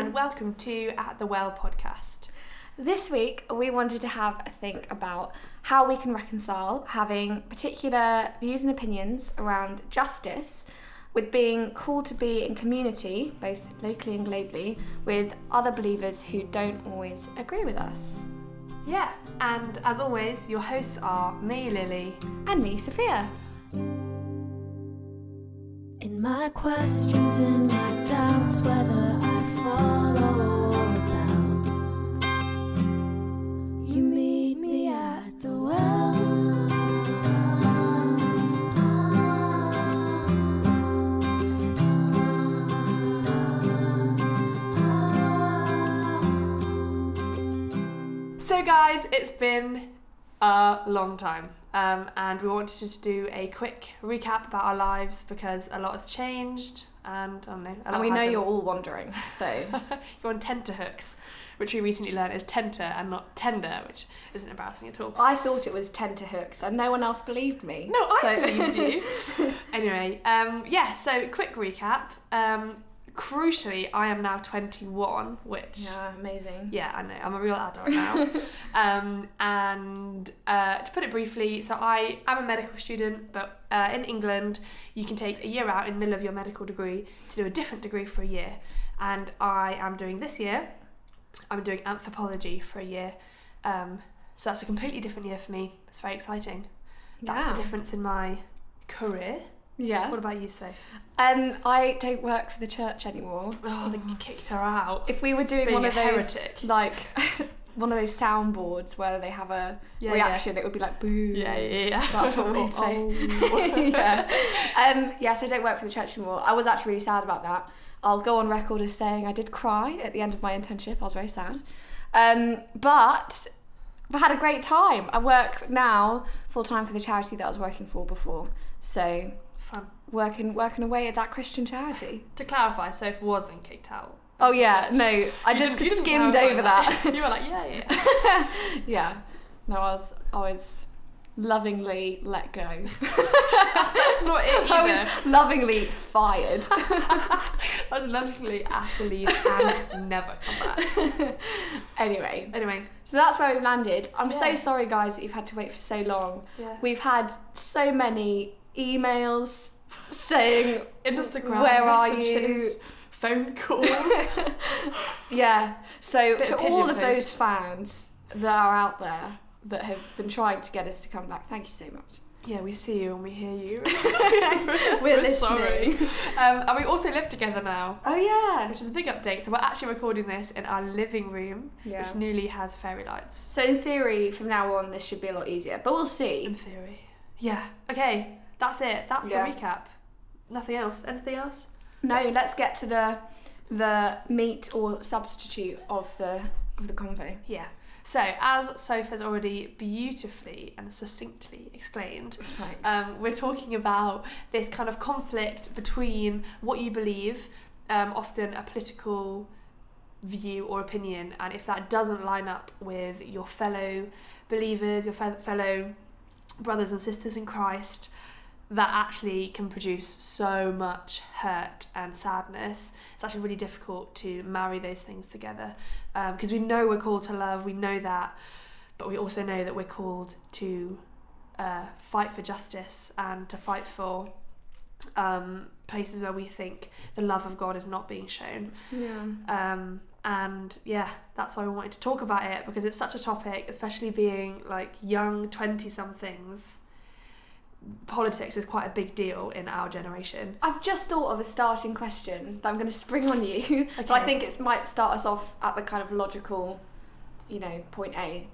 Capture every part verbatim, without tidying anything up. and welcome to At The Well Podcast. This week we wanted to have a think about how we can reconcile having particular views and opinions around justice with being called to be in community, both locally and globally, with other believers who don't always agree with us. Yeah, and as always, your hosts are me, Lily, and me, Sophia. In my questions, in my doubts, whether I follow or down, you meet me at the well. So guys, it's been a long time. Um, and we wanted to do a quick recap about our lives because a lot has changed, and I don't know. And we know you're all wandering, so you're on tenterhooks, which we recently learned is tenter and not tender, which isn't embarrassing at all. I thought it was tenterhooks, and no one else believed me. No, I so. believed you. Anyway, um, yeah. So quick recap. Um, Crucially, I am now twenty-one, which... Yeah, amazing. Yeah, I know. I'm a real adult now. um, and uh, to put it briefly, so I am a medical student, but uh, in England, you can take a year out in the middle of your medical degree to do a different degree for a year. And I am doing this year, I'm doing anthropology for a year. Um, so that's a completely different year for me. It's very exciting. That's yeah. the difference in my career. Yeah. What about you, Soph? Um, I don't work for the church anymore. Oh, they kicked her out. If we were doing Being one of those, heretic. like, one of those soundboards where they have a yeah, reaction, yeah. it would be like, boo. Yeah, yeah, yeah. That's what we play. Oh. yeah. Um, yeah, so I don't work for the church anymore. I was actually really sad about that. I'll go on record as saying I did cry at the end of my internship. I was very sad. Um, but... I had a great time. I work now full-time for the charity that I was working for before. So, fun. Working working away at that Christian charity. To clarify, Soph wasn't kicked out. Oh yeah, church. no. I you just skimmed over that. that. You were like, yeah, yeah. yeah. No, I was I was lovingly let go. That's not it either. I was lovingly fired. I was lovingly asked to leave and never come back. Anyway. Anyway. So that's where we've landed. I'm yeah. so sorry, guys, that you've had to wait for so long. Yeah. We've had so many emails saying... Instagram where messages, are you? Phone calls. yeah. So to all of post. those fans that are out there that have been trying to get us to come back, thank you so much. Yeah, we see you and we hear you. we're, we're listening. Sorry. Um, and we also live together now. Oh yeah. Which is a big update. So we're actually recording this in our living room, yeah. which newly has fairy lights. So in theory, from now on, this should be a lot easier, but we'll see. In theory. Yeah. Okay, that's it. That's yeah. the recap. Nothing else? Anything else? No, let's get to the the meat or substitute of the of the convo. Yeah. So, as Soph has already beautifully and succinctly explained, right. um, we're talking about this kind of conflict between what you believe, um, often a political view or opinion, and if that doesn't line up with your fellow believers, your fe- fellow brothers and sisters in Christ, that actually can produce so much hurt and sadness. It's actually really difficult to marry those things together because um, we know we're called to love, we know that, but we also know that we're called to uh, fight for justice and to fight for um, places where we think the love of God is not being shown. Yeah. Um, and yeah, that's why we wanted to talk about it because it's such a topic, especially being like young twenty-somethings. Politics is quite a big deal in our generation. I've just thought of a starting question that I'm going to spring on you, okay. but I think it might start us off at the kind of logical, you know, point A.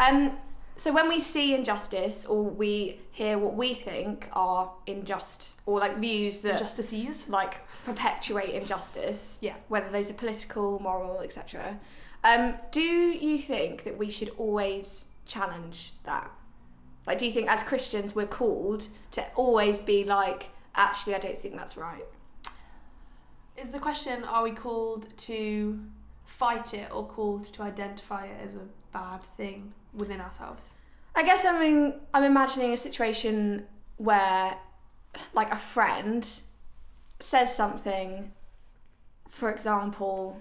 Um, so when we see injustice or we hear what we think are unjust or like views that injustices like perpetuate injustice, yeah, whether those are political, moral, et cetera. Um, do you think that we should always challenge that? Like, do you think as Christians we're called to always be like, actually, I don't think that's right? Is the question, are we called to fight it or called to identify it as a bad thing within ourselves? I guess I mean, I'm imagining a situation where, like, a friend says something, for example,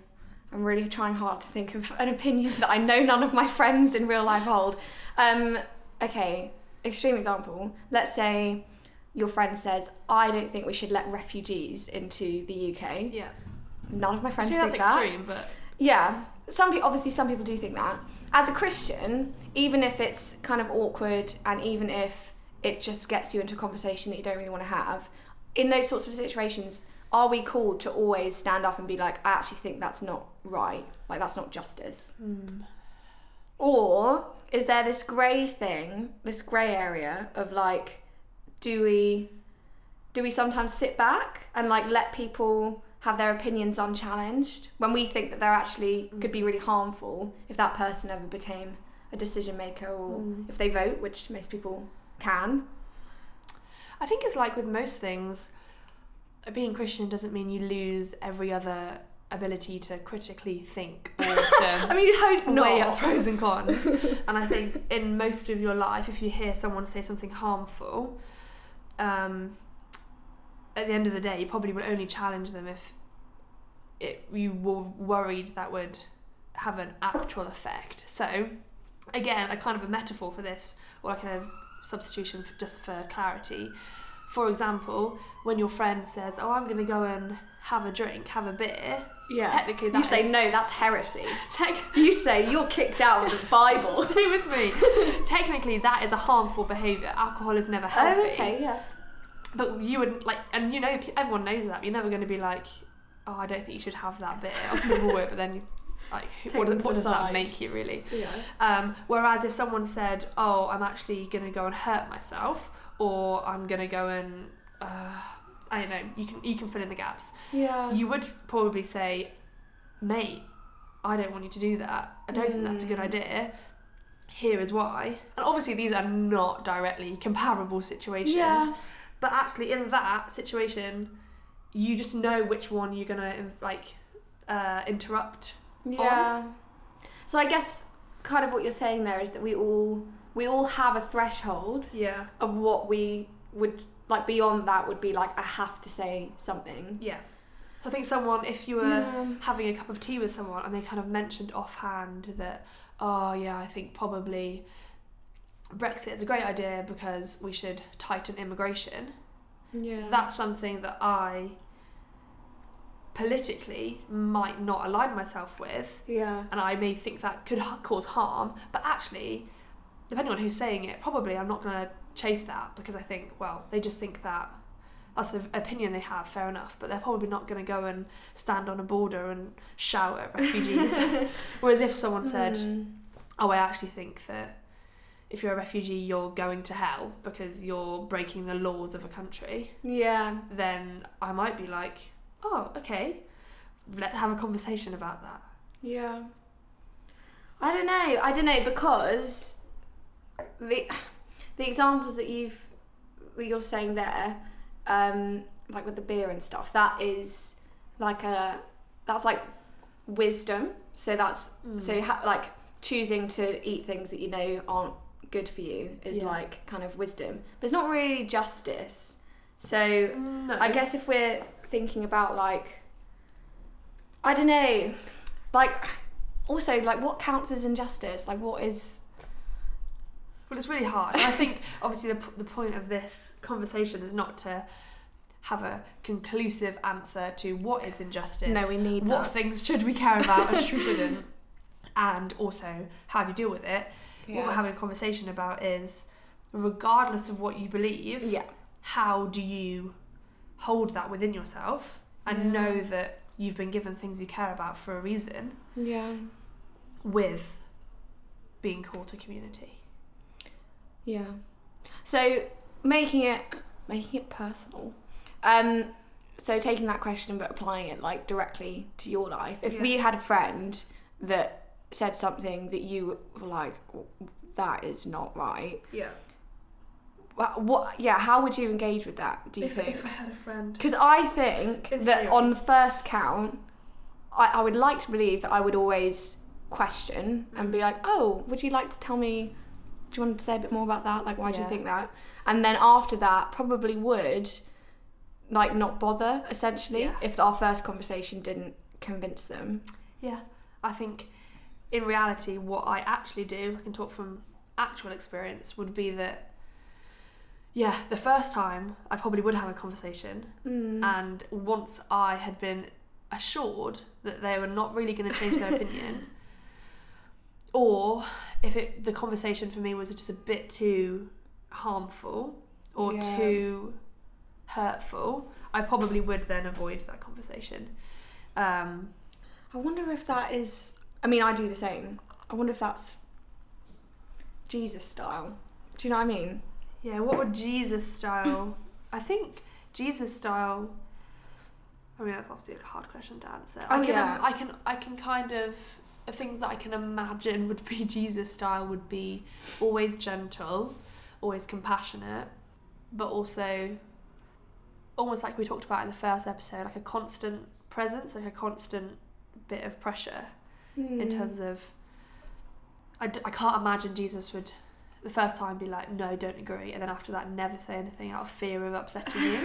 I'm really trying hard to think of an opinion that I know none of my friends in real life hold. Um, okay, extreme example. Let's say your friend says, I don't think we should let refugees into the U K. Yeah. None of my friends think that. That's extreme, but... Yeah. Some people, obviously some people do think that. As a Christian, even if it's kind of awkward and even if it just gets you into a conversation that you don't really want to have, in those sorts of situations, are we called to always stand up and be like, I actually think that's not right, like that's not justice? Mm. Or is there this grey thing, this grey area of like, do we do we sometimes sit back and like let people have their opinions unchallenged when we think that they're actually mm. could be really harmful if that person ever became a decision maker or mm. if they vote, which most people can? I think it's like with most things, being Christian doesn't mean you lose every other ability to critically think or to I mean, you'd hope not. Weigh up pros and cons. And I think in most of your life, if you hear someone say something harmful, um, at the end of the day, you probably would only challenge them if it, you were worried that would have an actual effect. So, again, a kind of a metaphor for this, or like a substitution for, just for clarity. For example, when your friend says, oh, I'm going to go and have a drink, have a beer. Yeah. Technically, that's... You say, no, that's heresy. Te- you say, you're kicked out of the Bible. Stay with me. Technically, that is a harmful behaviour. Alcohol is never healthy. Oh, okay, yeah. But you would, like, and you know, everyone knows that. You're never going to be like, oh, I don't think you should have that beer. I'll think we'll work, but then... You, like, what, what does that make you, really? Yeah. Um, whereas if someone said, oh, I'm actually going to go and hurt myself, or I'm going to go and, uh, I don't know, you can you can fill in the gaps. Yeah. You would probably say, mate, I don't want you to do that. I don't mm. think that's a good idea. Here is why. And obviously these are not directly comparable situations. Yeah. But actually in that situation, you just know which one you're going to, like, uh, interrupt. Yeah. On. So I guess kind of what you're saying there is that we all we all have a threshold yeah. of what we would like. Beyond that would be like, I have to say something. Yeah. I think someone, if you were yeah. having a cup of tea with someone and they kind of mentioned offhand that, oh yeah, I think probably Brexit is a great idea because we should tighten immigration. Yeah. That's something that I politically might not align myself with, yeah, and I may think that could ha- cause harm, but actually, depending on who's saying it, probably I'm not going to chase that because I think, well, they just think that that's the opinion they have, fair enough, but they're probably not going to go and stand on a border and shout at refugees. Whereas if someone said, mm. oh, I actually think that if you're a refugee, you're going to hell because you're breaking the laws of a country, yeah, then I might be like, oh, okay, let's have a conversation about that. Yeah. I don't know. I don't know, because the the examples that you've that you're saying there, um, like with the beer and stuff, that is like a that's like wisdom. So that's mm. so ha- like choosing to eat things that you know aren't good for you is yeah. like kind of wisdom, but it's not really justice. So no. I guess if we're thinking about, like, I don't know, like, also, like, what counts as injustice? Like, what is... Well, it's really hard. I think, obviously, the the point of this conversation is not to have a conclusive answer to what is injustice. No, we need What that. Things should we care about and shouldn't, and also, how do you deal with it? Yeah. What we're having a conversation about is, regardless of what you believe, yeah. how do you... hold that within yourself and yeah. know that you've been given things you care about for a reason. Yeah. With being called to community. Yeah. So making it making it personal. Um so taking that question but applying it like directly to your life. If yeah. we had a friend that said something that you were like, that is not right. Yeah. What? Yeah, how would you engage with that, do you if, think? If I had a friend. Because I think it's that serious. On the first count, I, I would like to believe that I would always question mm. and be like, oh, would you like to tell me, do you want to say a bit more about that? Like, why yeah. do you think that? And then after that, probably would, like, not bother, essentially, yeah. if our first conversation didn't convince them. Yeah, I think in reality what I actually do, I can talk from actual experience, would be that, yeah, the first time I probably would have a conversation, mm. and once I had been assured that they were not really going to change their opinion, or if it, the conversation for me was just a bit too harmful or yeah. too hurtful, I probably would then avoid that conversation. Um, I wonder if that is... I mean, I do the same. I wonder if that's Jesus style. Do you know what I mean? Yeah, what would Jesus style... I think Jesus style... I mean, that's obviously a hard question to answer. Oh, I can, yeah. I can, I can kind of... The things that I can imagine would be Jesus style would be always gentle, always compassionate, but also almost like we talked about in the first episode, like a constant presence, like a constant bit of pressure mm. in terms of... I, d- I can't imagine Jesus would... the first time be like, no, don't agree, and then after that never say anything out of fear of upsetting you.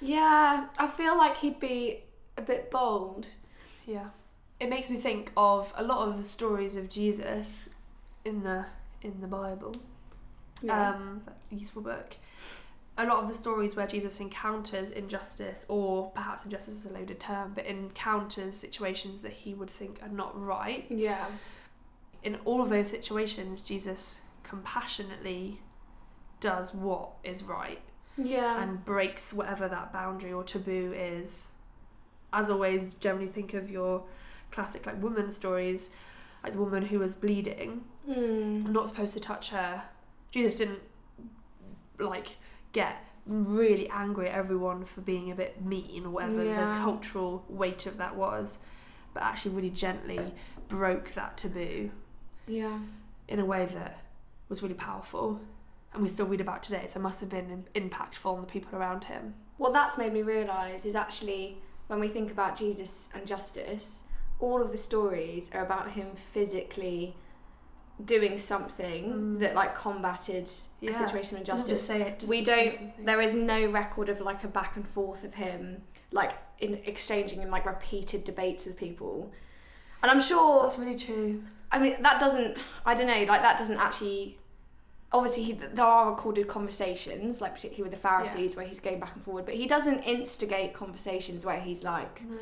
Yeah, I feel like he'd be a bit bold. Yeah. It makes me think of a lot of the stories of Jesus in the in the Bible. Yeah. Um, useful book. A lot of the stories where Jesus encounters injustice, or perhaps injustice is a loaded term, but encounters situations that he would think are not right. Yeah. In all of those situations, Jesus compassionately does what is right. Yeah. And breaks whatever that boundary or taboo is. As always, generally think of your classic like woman stories, like the woman who was bleeding. Mm. I'm not supposed to touch her. Jesus didn't like get really angry at everyone for being a bit mean or whatever yeah. the cultural weight of that was, but actually really gently broke that taboo. Yeah. In a way that was really powerful, and we still read about today, so it must have been impactful on the people around him. What that's made me realise is actually when we think about Jesus and justice, all of the stories are about him physically doing something mm. that like combated yeah. a situation of injustice. Just say it, just we don't say there is no record of like a back and forth of him like in exchanging in like repeated debates with people. And I'm sure that's really true. I mean, that doesn't I don't know like that doesn't actually obviously he, there are recorded conversations, like particularly with the Pharisees yeah. where he's going back and forward, but he doesn't instigate conversations where he's like no.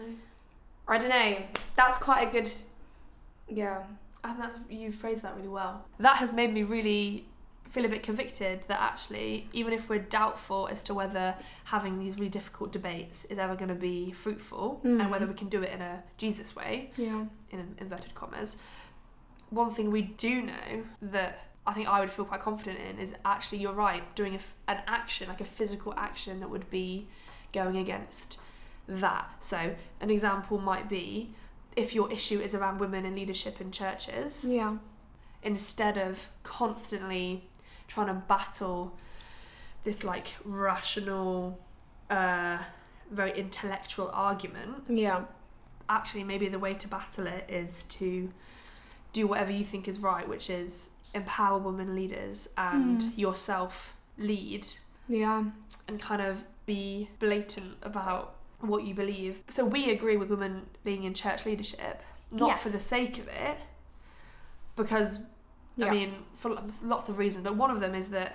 I don't know, that's quite a good yeah and that's you phrased that really well. That has made me really feel a bit convicted that actually even if we're doubtful as to whether having these really difficult debates is ever going to be fruitful mm. and whether we can do it in a Jesus way yeah. in inverted commas, one thing we do know that I think I would feel quite confident in is actually you're right, doing a, an action, like a physical action that would be going against that. So an example might be if your issue is around women in leadership in churches, yeah. instead of constantly trying to battle this like rational, uh, very intellectual argument, yeah. actually maybe the way to battle it is to do whatever you think is right, which is empower women leaders and mm. yourself lead. Yeah. And kind of be blatant about what you believe. So we agree with women being in church leadership, not yes. for the sake of it, because, yeah. I mean, for lots of reasons, but one of them is that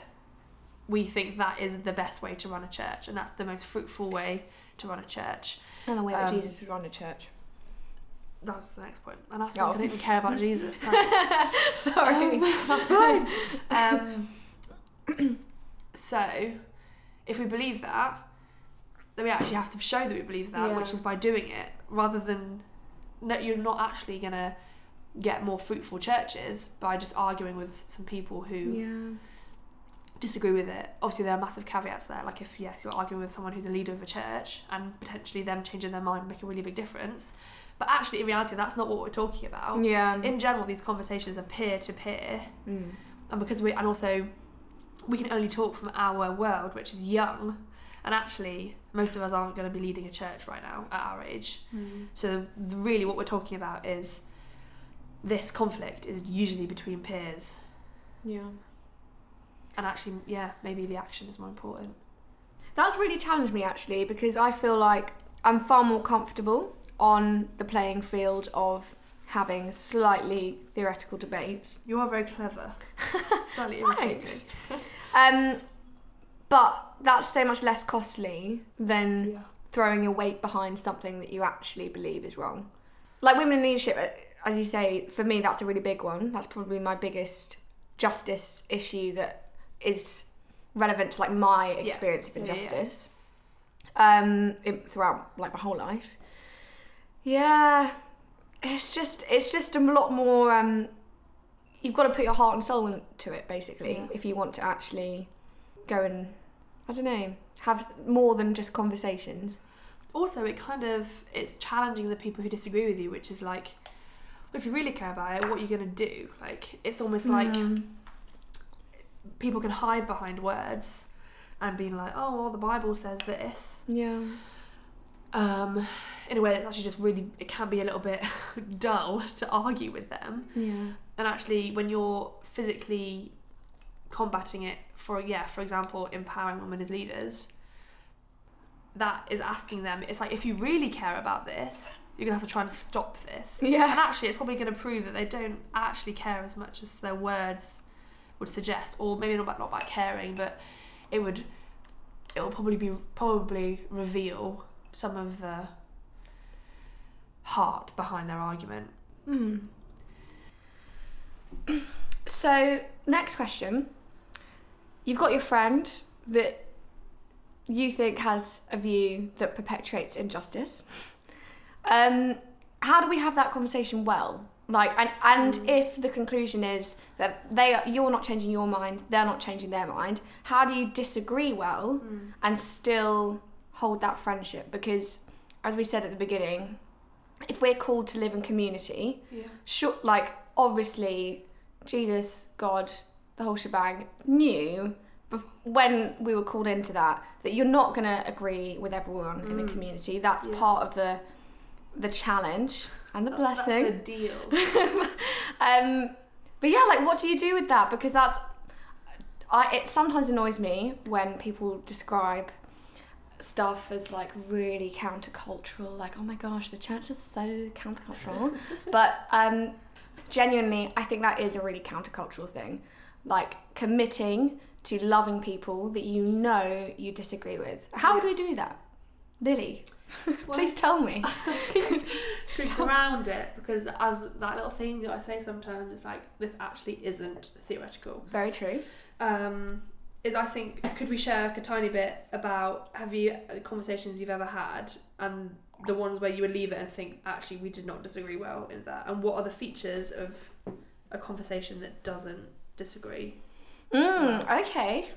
we think that is the best way to run a church, and that's the most fruitful way to run a church. And the way that um, Jesus would run a church. That was the next point. And that's oh. like I don't even care about Jesus. Sorry. Um, that's fine. Um, so, if we believe that, then we actually have to show that we believe that, yeah. which is by doing it, rather than... No, you're not actually going to get more fruitful churches by just arguing with some people who yeah. disagree with it. Obviously, there are massive caveats there. Like, if, yes, you're arguing with someone who's a leader of a church and potentially them changing their mind make a really big difference... But actually, in reality, that's not what we're talking about. Yeah. In general, these conversations are peer-to-peer. Mm. And because we, and also, we can only talk from our world, which is young. And actually, most of us aren't going to be leading a church right now at our age. Mm. So really what we're talking about is this conflict is usually between peers. Yeah. And actually, yeah, maybe the action is more important. That's really challenged me, actually, because I feel like I'm far more comfortable on the playing field of having slightly theoretical debates. You are very clever. Slightly irritating. Um, but that's so much less costly than yeah. throwing your weight behind something that you actually believe is wrong. Like women in leadership, as you say, for me that's a really big one. That's probably my biggest justice issue that is relevant to like my experience yeah. of injustice yeah, yeah. Um, it, throughout like my whole life. Yeah. It's just it's just a lot more, um, you've got to put your heart and soul into it, basically, yeah. if you want to actually go and, I don't know, have more than just conversations. Also, it kind of, it's challenging the people who disagree with you, which is like, if you really care about it, what are you going to do? Like, it's almost like mm. people can hide behind words and being like, oh, well, the Bible says this. Yeah. Um, in a way that's actually just really, it can be a little bit dull to argue with them. Yeah. And actually when you're physically combating it for, yeah, for example, empowering women as leaders, that is asking them, it's like, if you really care about this, you're going to have to try and stop this. Yeah. And actually it's probably going to prove that they don't actually care as much as their words would suggest, or maybe not about, not about caring, but it would, it will probably be, probably reveal some of the heart behind their argument. Mm. So, next question. You've got your friend that you think has a view that perpetuates injustice. Um, how do we have that conversation well? Like, and, and mm. if the conclusion is that they are, you're not changing your mind, they're not changing their mind, how do you disagree well mm. and still hold that friendship? Because as we said at the beginning, if we're called to live in community, yeah. sure, like obviously Jesus, God, the whole shebang knew bef- when we were called into that, that you're not going to agree with everyone mm. in the community. That's yeah. part of the the challenge and the that's, blessing. That's the deal. um, but yeah, like what do you do with that? Because that's, I, it sometimes annoys me when people describe stuff as like really countercultural, like oh my gosh the church is so countercultural, but um genuinely I think that is a really countercultural thing, like committing to loving people that you know you disagree with. How yeah. would we do that, Lily? Well, please tell me. To ground it, because as that little thing that I say sometimes, it's like this actually isn't theoretical. Very true. um Is I think, could we share like a tiny bit about have you conversations you've ever had and the ones where you would leave it and think actually we did not disagree well in that, and what are the features of a conversation that doesn't disagree? Mm, okay.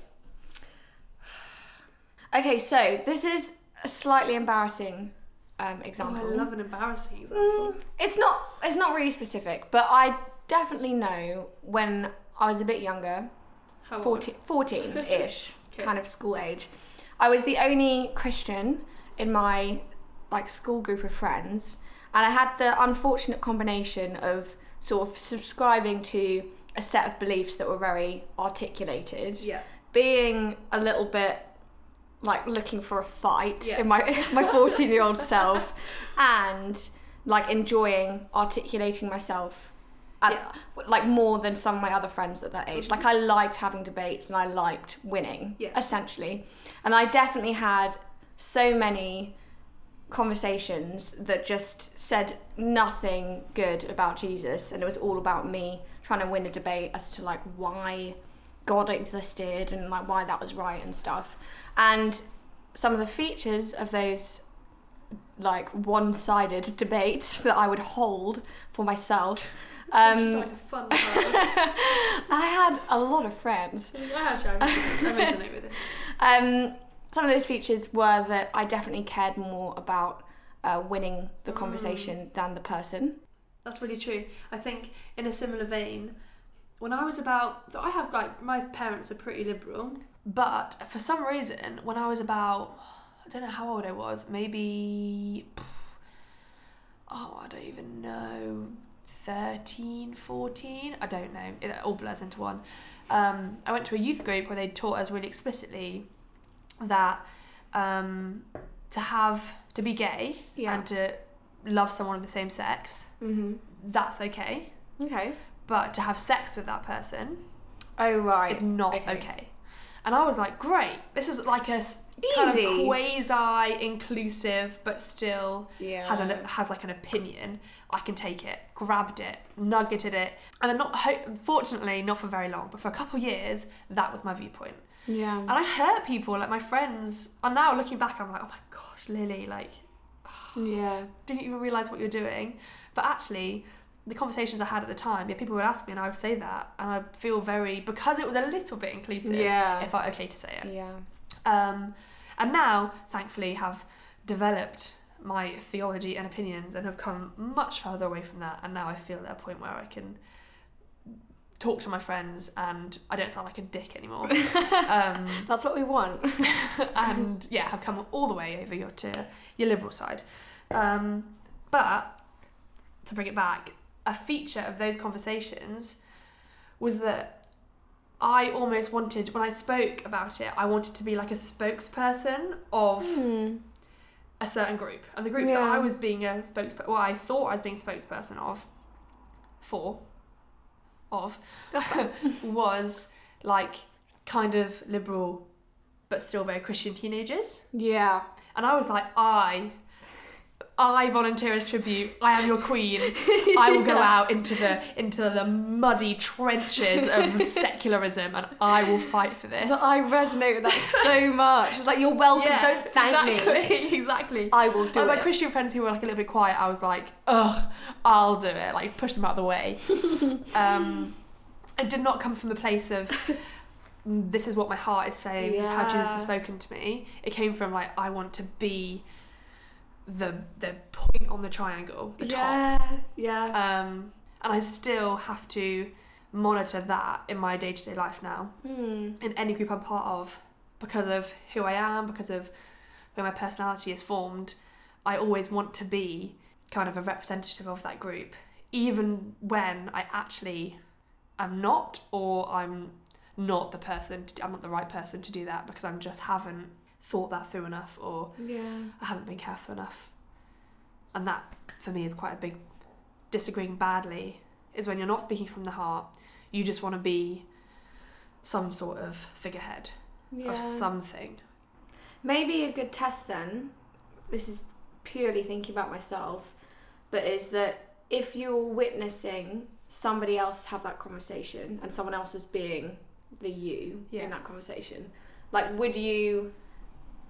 Okay, so this is a slightly embarrassing um, example. Oh, I love an embarrassing example. Mm, it's not it's not really specific, but I definitely know when I was a bit younger. fourteen-ish, okay. Kind of school age. I was the only Christian in my like school group of friends, and I had the unfortunate combination of sort of subscribing to a set of beliefs that were very articulated, yeah. being a little bit like looking for a fight yeah. in my my fourteen-year-old self, and like enjoying articulating myself. And, yeah. like more than some of my other friends at that age. Like I liked having debates and I liked winning, yeah. essentially. And I definitely had so many conversations that just said nothing good about Jesus, and it was all about me trying to win a debate as to like why God existed and like why that was right and stuff. And some of the features of those like one-sided debates that I would hold for myself. Um, like a fun I had a lot of friends. Yeah, sure. I resonate with this. Um, some of those features were that I definitely cared more about uh, winning the conversation mm. than the person. That's really true. I think in a similar vein, when I was about, so I have like my parents are pretty liberal, but for some reason when I was about, I don't know how old I was, maybe oh I don't even know. thirteen, fourteen, I don't know, it all blurs into one. Um, I went to a youth group where they taught us really explicitly that um, to have, to be gay yeah. and to love someone of the same sex, mm-hmm. that's okay. Okay. But to have sex with that person, oh right, is not okay. okay. And I was like, great, this is like a Easy. kind of quasi-inclusive, but still yeah. has a has like an opinion. I can take it. Grabbed it, nuggeted it, and then not fortunately not for very long, but for a couple of years that was my viewpoint. Yeah. And I hurt people, like my friends. And now looking back, I'm like, oh my gosh, Lily, like, yeah, didn't even realise what you're doing. But actually, the conversations I had at the time, yeah, people would ask me and I would say that, and I feel very, because it was a little bit inclusive, yeah. it felt okay to say it. Yeah. Um, and now, thankfully, have developed my theology and opinions and have come much further away from that, and now I feel at a point where I can talk to my friends and I don't sound like a dick anymore. Um, that's what we want. And yeah, have come all the way over your to your liberal side. Um, but to bring it back, a feature of those conversations was that I almost wanted, when I spoke about it, I wanted to be like a spokesperson of mm. a certain group. And the group yeah. that I was being a spokesperson, well, I thought I was being a spokesperson of, for, of, was like kind of liberal, but still very Christian teenagers. Yeah. And I was like, I... I volunteer as tribute. I am your queen. I will yeah. go out into the into the muddy trenches of secularism, and I will fight for this. But I resonate with that so much. It's like, you're welcome. Yeah, don't thank exactly, me. Exactly. I will do and it. My Christian friends who were like a little bit quiet, I was like, ugh, I'll do it. Like, push them out of the way. um, it did not come from the place of, this is what my heart is saying. Yeah. This is how Jesus has spoken to me. It came from like, I want to be the the point on the triangle, the yeah, top. Yeah, yeah. Um, and I still have to monitor that in my day-to-day life now. Mm. In any group I'm part of, because of who I am, because of where my personality is formed, I always want to be kind of a representative of that group, even when I actually am not, or I'm not the person, to, I'm not the right person to do that, because I just haven't thought that through enough, or yeah. I haven't been careful enough. And that for me is quite a big disagreeing badly, is when you're not speaking from the heart, you just want to be some sort of figurehead yeah. of something. Maybe a good test then, this is purely thinking about myself, but is that if you're witnessing somebody else have that conversation and someone else is being the you yeah. in that conversation, like, would you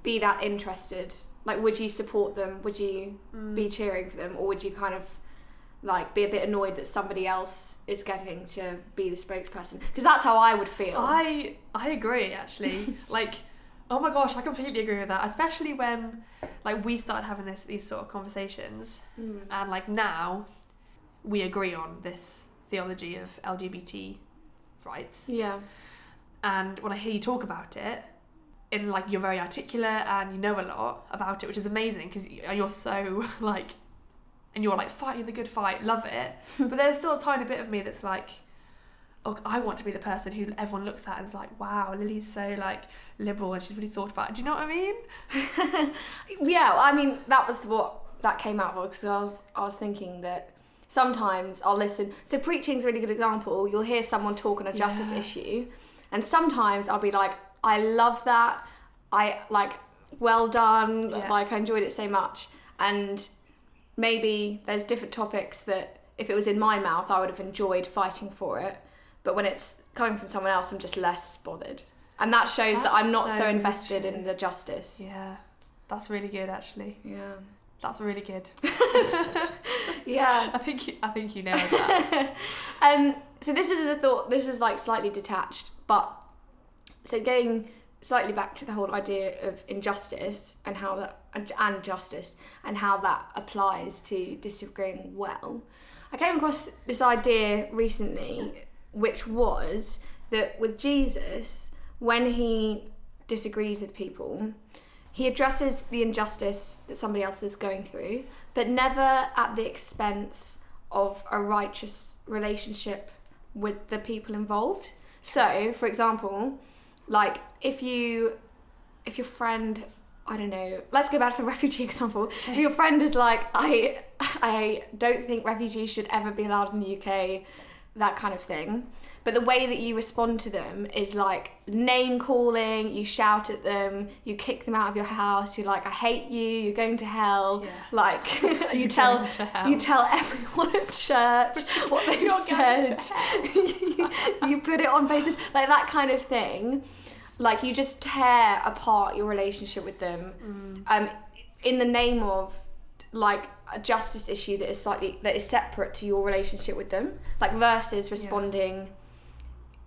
be that interested? Like, would you support them? Would you mm. be cheering for them? Or would you kind of like be a bit annoyed that somebody else is getting to be the spokesperson? Because that's how I would feel. I I agree, actually. Like, oh my gosh, I completely agree with that. Especially when like we started having this these sort of conversations mm. and like now we agree on this theology of L G B T rights. Yeah. And when I hear you talk about it, in like, you're very articulate and you know a lot about it, which is amazing, because you're so like, and you're like fighting the good fight, love it. But there's still a tiny bit of me that's like, oh, I want to be the person who everyone looks at and is like, wow, Lily's so like liberal and she's really thought about it. Do you know what I mean? Yeah, I mean, that was what that came out of, because I was I was thinking that sometimes I'll listen. So preaching's a really good example. You'll hear someone talk on a justice yeah. issue, and sometimes I'll be like, I love that, I like, well done, yeah. like I enjoyed it so much. And maybe there's different topics that if it was in my mouth, I would have enjoyed fighting for it. But when it's coming from someone else, I'm just less bothered. And that shows that's that I'm not so, so invested in the justice. Yeah, that's really good, actually. Yeah. That's really good. Yeah. I think you, I think you know that. um, so this is a thought, this is like slightly detached, but so going slightly back to the whole idea of injustice and how that and, and justice and how that applies to disagreeing well, I came across this idea recently, which was that with Jesus, when he disagrees with people, he addresses the injustice that somebody else is going through, but never at the expense of a righteous relationship with the people involved. So, for example, like if you if your friend I don't know, let's go back to the refugee example. If your friend is like, I I don't think refugees should ever be allowed in the U K, that kind of thing. But the way that you respond to them is like name calling, you shout at them, you kick them out of your house, you're like, I hate you, you're going to hell. Yeah. Like you you're tell you tell everyone at church what they've said. you, you put it on Facebook, like that kind of thing. Like you just tear apart your relationship with them, mm. um, in the name of like a justice issue that is slightly that is separate to your relationship with them. Like versus responding, yeah.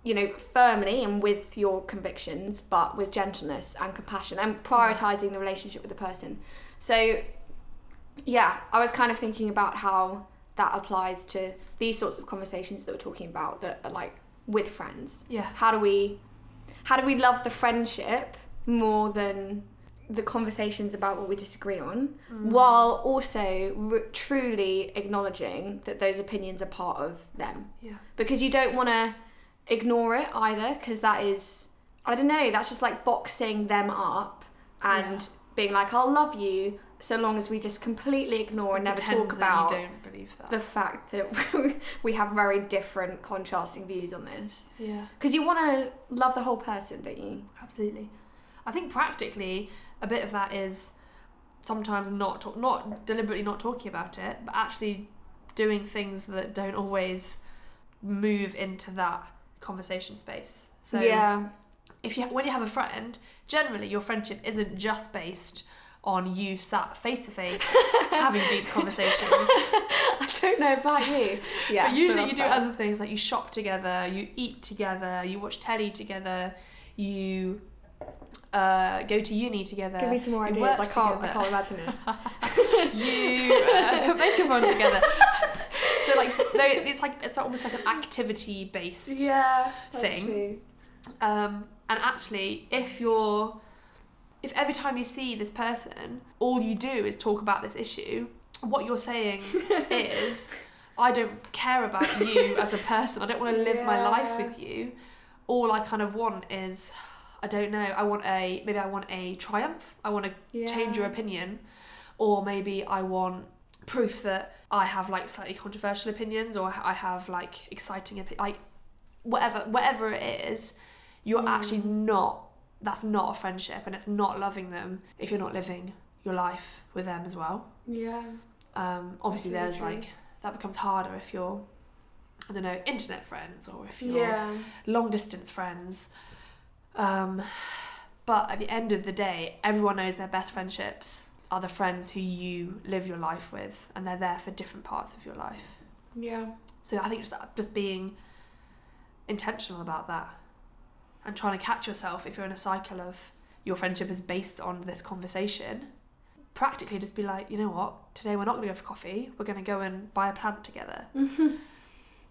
you know, firmly and with your convictions, but with gentleness and compassion and prioritizing the relationship with the person. So, yeah, I was kind of thinking about how that applies to these sorts of conversations that we're talking about that are like with friends. Yeah. How do we? How do we love the friendship more than the conversations about what we disagree on, mm. while also re- truly acknowledging that those opinions are part of them? Yeah. Because you don't want to ignore it either, because that is, I don't know, that's just like boxing them up and yeah. being like, I'll love you so long as we just completely ignore and never talk about you don't believe that. The fact that we have very different contrasting views on this. Yeah. Because you want to love the whole person, don't you? Absolutely. I think practically a bit of that is sometimes not talk- not deliberately not talking about it, but actually doing things that don't always move into that conversation space. So yeah. if you when you have a friend, generally your friendship isn't just based on you sat face to face having deep conversations. I don't know about you. Yeah. But usually but you do fair. Other things, like you shop together, you eat together, you watch telly together, you uh, go to uni together. Give me some more ideas. I can't together. I can't imagine it. You uh, put makeup on together. So like it's like it's almost like an activity based yeah, thing. That's true. Um, and actually if you're If every time you see this person, all you do is talk about this issue, what you're saying is, I don't care about you as a person. I don't want to live yeah. my life with you. All I kind of want is, I don't know, I want a, maybe I want a triumph. I want to yeah. change your opinion. Or maybe I want proof that I have like slightly controversial opinions, or I have like exciting opinions. Like whatever, whatever it is, you're mm. actually not. That's not a friendship, and it's not loving them if you're not living your life with them as well. Yeah. Um, obviously really there's true. Like, that becomes harder if you're, I don't know, internet friends or if you're yeah. long distance friends. Um, but at the end of the day, everyone knows their best friendships are the friends who you live your life with, and they're there for different parts of your life. Yeah. So I think just, just being intentional about that. And trying to catch yourself if you're in a cycle of your friendship is based on this conversation. Practically just be like, you know what, today we're not going to go for coffee, we're going to go and buy a plant together. Mm-hmm.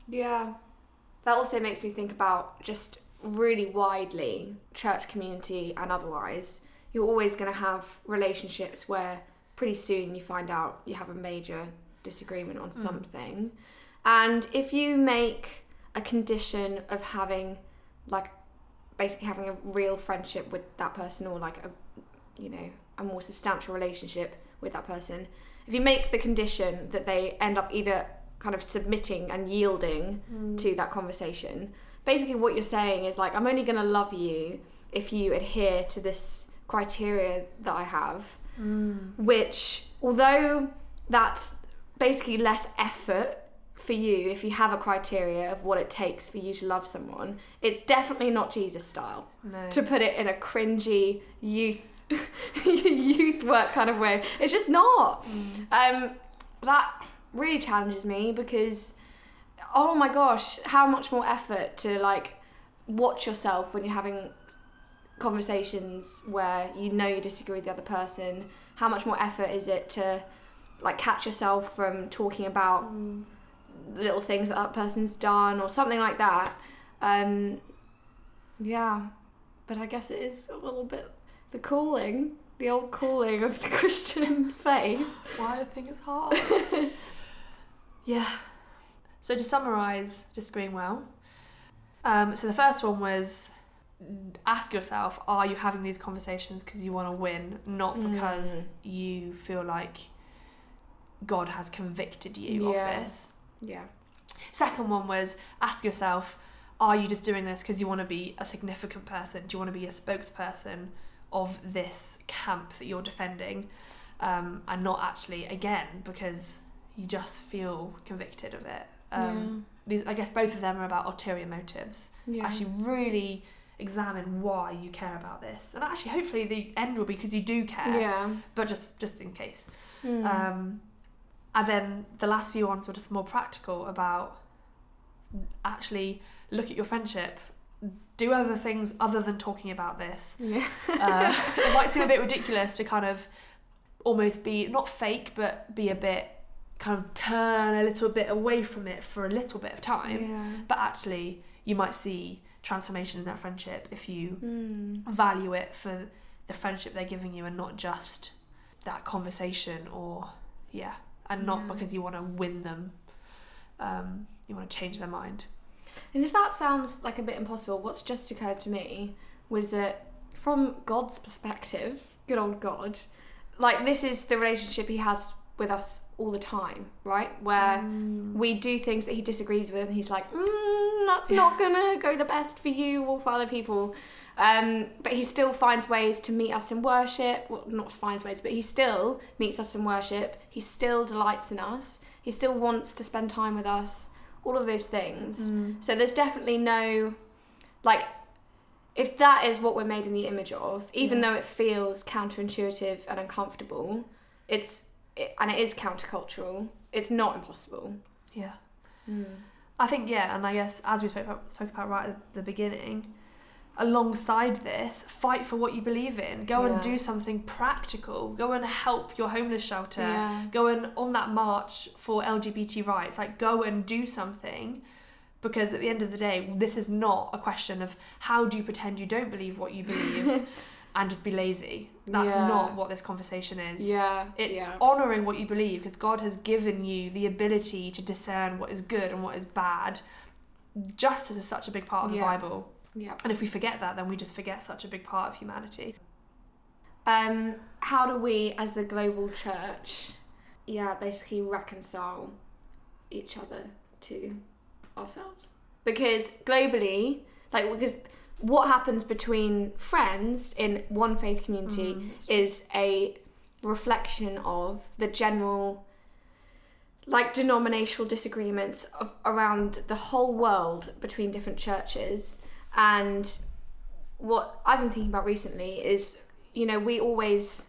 Yeah. That also makes me think about just really widely, church community and otherwise, you're always going to have relationships where pretty soon you find out you have a major disagreement on mm. something. And if you make a condition of having like basically having a real friendship with that person, or like a, you know, a more substantial relationship with that person, if you make the condition that they end up either kind of submitting and yielding mm. to that conversation, basically what you're saying is like, I'm only going to love you if you adhere to this criteria that I have, mm. which, although that's basically less effort for you if you have a criteria of what it takes for you to love someone, it's definitely not Jesus style. No. To put it in a cringy youth youth work kind of way, it's just not. Mm. Um, that really challenges me, because oh my gosh, how much more effort to like watch yourself when you're having conversations where you know you disagree with the other person. How much more effort is it to like catch yourself from talking about mm. little things that that person's done or something like that. Um, yeah, but I guess it is a little bit the calling, the old calling of the Christian faith. Why I think it's hard. Yeah. So to summarise disagreeing well, um, so the first one was ask yourself, are you having these conversations because you want to win, not because mm. you feel like God has convicted you yeah. of this? Yeah. Second one was, ask yourself, are you just doing this because you want to be a significant person? Do you want to be a spokesperson of this camp that you're defending? Um, and not actually, again, because you just feel convicted of it. Um, yeah. These, I guess both of them are about ulterior motives. Yeah. Actually really examine why you care about this. And actually, hopefully the end will be because you do care. Yeah. But just, just in case. Mm. Um, and then the last few ones were just more practical about actually look at your friendship, do other things other than talking about this. Yeah. Uh, it might seem a bit ridiculous to kind of almost be, not fake, but be a bit, kind of turn a little bit away from it for a little bit of time. Yeah. But actually, you might see transformation in that friendship if you mm. value it for the friendship they're giving you and not just that conversation or, yeah, and not yeah. because you want to win them. Um, you want to change their mind. And if that sounds like a bit impossible, what's just occurred to me was that from God's perspective, good old God, like this is the relationship he has with us all the time, right? Where mm. we do things that he disagrees with and he's like, mm, that's yeah. not gonna go the best for you or for other people. Um, but he still finds ways to meet us in worship. Well, not finds ways, but he still meets us in worship. He still delights in us. He still wants to spend time with us. All of those things. Mm. So there's definitely no, like, if that is what we're made in the image of, even yeah. though it feels counterintuitive and uncomfortable, it's, it, and it is countercultural, it's not impossible. Yeah. Mm. I think, yeah, and I guess as we spoke about, spoke about right at the beginning, alongside this, fight for what you believe in. Go yeah. and do something practical. Go and help your homeless shelter. Yeah. Go and on that march for L G B T rights. Like, go and do something, because at the end of the day, this is not a question of how do you pretend you don't believe what you believe and just be lazy. That's yeah. not what this conversation is. Yeah. It's yeah. honouring what you believe, because God has given you the ability to discern what is good and what is bad. Justice is such a big part of the yeah. Bible. Yeah. And if we forget that, then we just forget such a big part of humanity. Um, how do we, as the global church, yeah, basically reconcile each other to ourselves? Because globally, like, because what happens between friends in one faith community mm, is a reflection of the general, like, denominational disagreements of, around the whole world between different churches. And what I've been thinking about recently is, you know, we always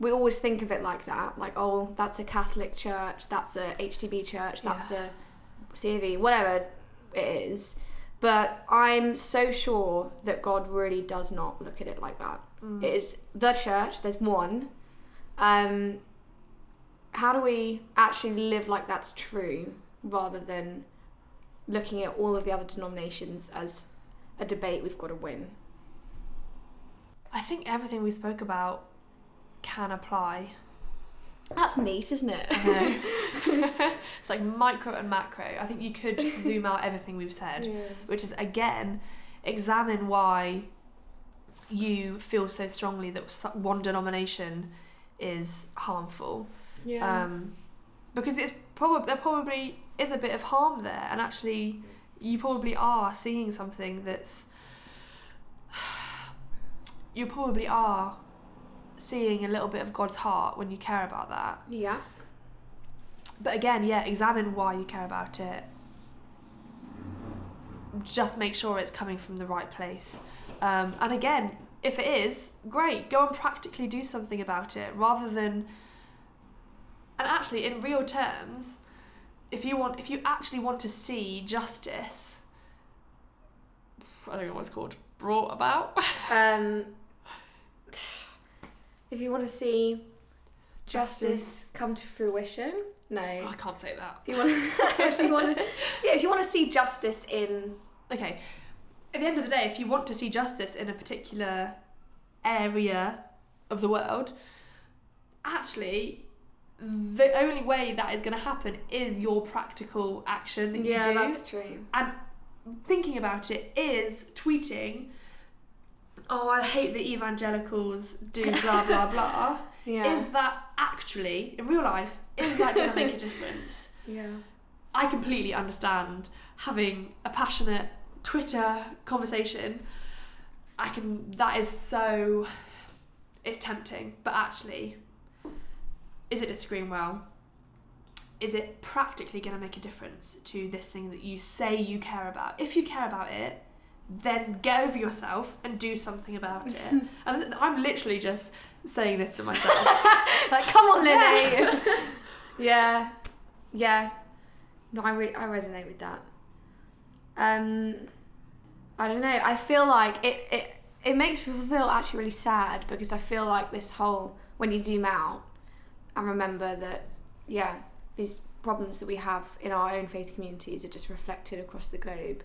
we always think of it like that, like, oh, that's a Catholic church, that's a H T B church, that's yeah. a C V, whatever it is. But I'm so sure that God really does not look at it like that. Mm. It is the church, there's one. Um, how do we actually live like that's true rather than looking at all of the other denominations as a debate we've got to win? I think everything we spoke about can apply. That's neat, isn't it? I know. It's like micro and macro. I think you could just zoom out everything we've said, yeah. which is, again, examine why you feel so strongly that one denomination is harmful. Yeah. Um, because it's probably there probably is a bit of harm there, and actually you probably are seeing something that's, you probably are seeing a little bit of God's heart when you care about that. Yeah. But again, yeah, examine why you care about it. Just make sure it's coming from the right place. Um, and again, if it is, great, go and practically do something about it rather than, and actually in real terms, If you want, if you actually want to see justice, I don't know what it's called, brought about. Um, if you want to see justice, justice come to fruition, no, oh, I can't say that. If you want, to, if you want, to, yeah, if you want to see justice in, okay, at the end of the day, if you want to see justice in a particular area of the world, actually, the only way that is going to happen is your practical action that you yeah, do. Yeah, that's true. And thinking about it is tweeting oh, I hate that evangelicals do blah, blah, blah. Yeah. Is that actually, in real life, is that going to make a difference? Yeah. I completely understand having a passionate Twitter conversation. I can, that is so, it's tempting, but actually, is it disagreeing well? Is it practically going to make a difference to this thing that you say you care about? If you care about it, then get over yourself and do something about it. And I'm literally just saying this to myself. Like, come on, Lily. Yeah. Yeah. No, I, re- I resonate with that. Um, I don't know. I feel like it, it, it makes me feel actually really sad, because I feel like this whole, when you zoom out and remember that, yeah, these problems that we have in our own faith communities are just reflected across the globe.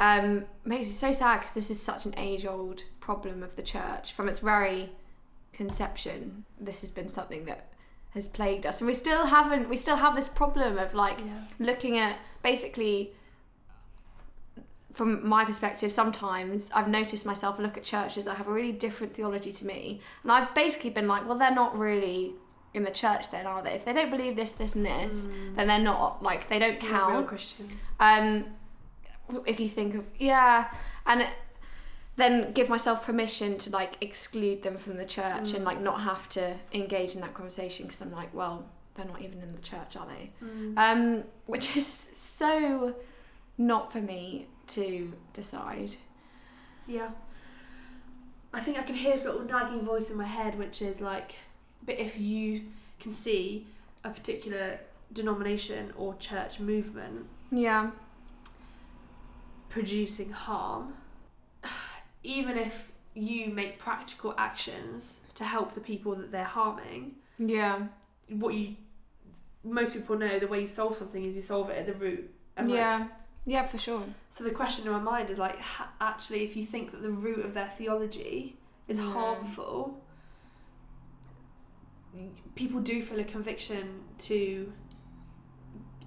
Um, makes me so sad, because this is such an age-old problem of the church. From its very conception, this has been something that has plagued us, and we still haven't we still have this problem of, like, yeah. looking at, basically, from my perspective, sometimes I've noticed myself look at churches that have a really different theology to me, and I've basically been like, well, they're not really in the church then, are they? If they don't believe this, this and this, mm. then they're not, like, they don't count. They're real Christians. Um, if you think of, yeah, and it, then give myself permission to, like, exclude them from the church mm. and, like, not have to engage in that conversation, because I'm like, well, they're not even in the church, are they? Mm. Um, which is so not for me to decide. Yeah. I think I can hear this little nagging voice in my head, which is like, but if you can see a particular denomination or church movement, yeah, producing harm, even if you make practical actions to help the people that they're harming, yeah, what you, most people know the way you solve something is you solve it at the root. And yeah, like, yeah, for sure. So the question in my mind is like, ha- actually, if you think that the root of their theology is yeah. harmful, people do feel a conviction to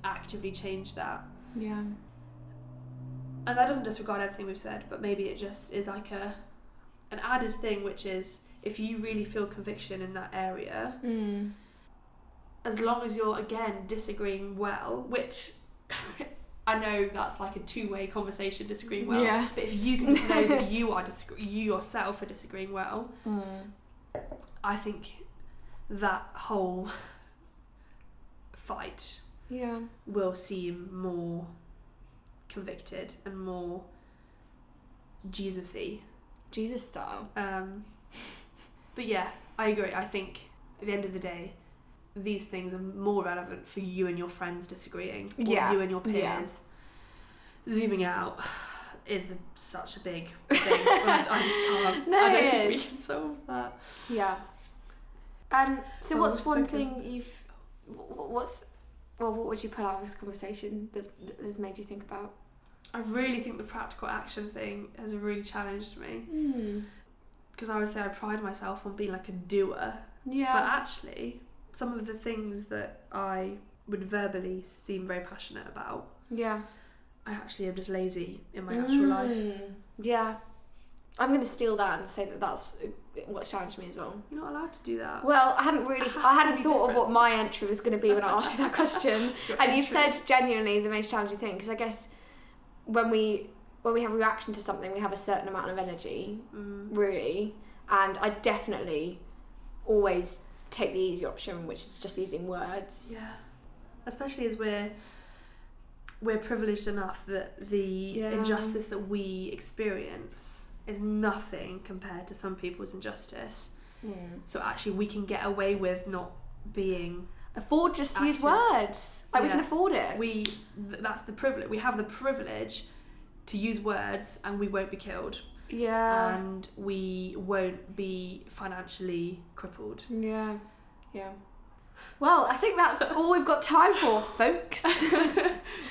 actively change that. Yeah. And that doesn't disregard everything we've said, but maybe it just is like a an added thing, which is if you really feel conviction in that area, mm. as long as you're, again, disagreeing well, which I know that's like a two-way conversation, disagreeing well, yeah. but if you can know that you are disagree- you yourself are disagreeing well, mm. I think that whole fight yeah. will seem more convicted and more Jesus-y. Jesus style. Um, but yeah, I agree. I think at the end of the day, these things are more relevant for you and your friends disagreeing, or yeah. you and your peers. Yeah. Zooming out is such a big thing. I, I just can't. No, I don't it think is. We can solve that. Yeah. Um, so oh, what's one thing you've, what's, well, what would you put out of this conversation that's, that's made you think about? I really think the practical action thing has really challenged me. Because mm. I would say I pride myself on being like a doer. Yeah. But actually, some of the things that I would verbally seem very passionate about, yeah, I actually am just lazy in my mm. actual life. Yeah. I'm going to steal that and say that that's what's challenged me as well. You're not allowed to do that. Well, I hadn't really, I hadn't thought different. of what my entry was going to be when I asked you that question. And entry. You've said genuinely the most challenging thing, because I guess when we when we have reaction to something, we have a certain amount of energy, mm. really. And I definitely always take the easy option, which is just using words. Yeah, especially as we're. We're privileged enough that the yeah. injustice that we experience is nothing compared to some people's injustice. Yeah. So actually we can get away with not being... Afford just active. To use words. Like yeah. we can afford it. We th- That's the privilege. We have the privilege to use words, and we won't be killed. Yeah. And we won't be financially crippled. Yeah. Yeah. Well, I think that's all we've got time for, folks.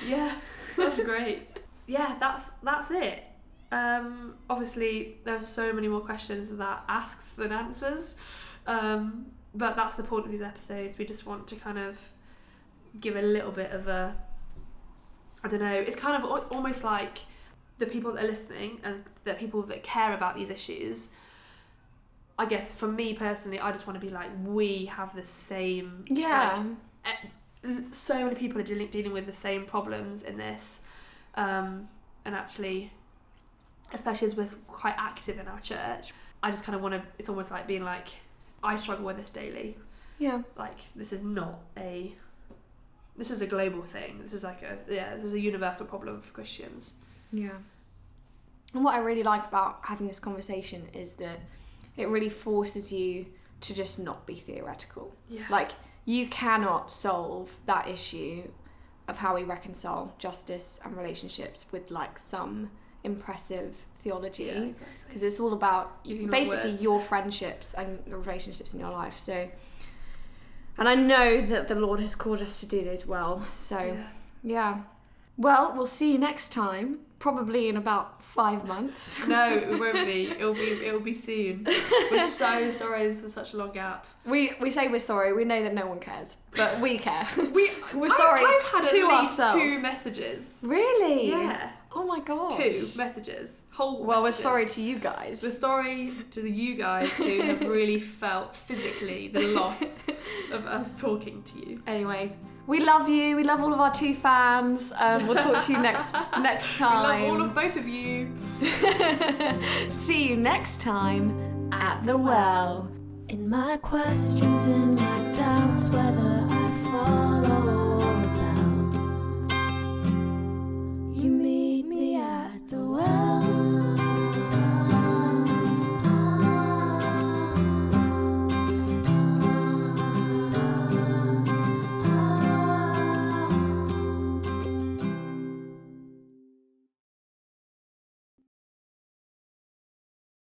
Yeah, that's great. Yeah, that's that's it. Um, obviously, there are so many more questions that asks than answers, um, but that's the point of these episodes. We just want to kind of give a little bit of a, I don't know, it's kind of, it's almost like the people that are listening and the people that care about these issues, I guess for me personally, I just want to be like, we have the same... Yeah. Like, so many people are dealing, dealing with the same problems in this. Um, and actually, especially as we're quite active in our church, I just kind of want to... It's almost like being like, I struggle with this daily. Yeah. Like, this is not a... This is a global thing. This is like a... Yeah, this is a universal problem for Christians. Yeah. And what I really like about having this conversation is that it really forces you to just not be theoretical. Yeah. Like, you cannot solve that issue of how we reconcile justice and relationships with, like, some impressive theology. Yeah, exactly. Because it's all about using basically your friendships and the relationships in your life. So, and I know that the Lord has called us to do this well. So, yeah. yeah. Well, we'll see you next time. Probably in about five months. No, it won't be. It'll be. It'll be soon. We're so sorry this was such a long gap. We we say we're sorry. We know that no one cares, but we care. We we're sorry. I, I've had to at least ourselves. two messages. Really? Yeah. Oh my god. Two messages. Whole. Well, messages. We're sorry to you guys. We're sorry to you guys who have really felt physically the loss of us talking to you. Anyway. We love you. We love all of our two fans. Um, we'll talk to you next next time. We love all of both of you. See you next time at the well. In my questions, in my doubts, whether I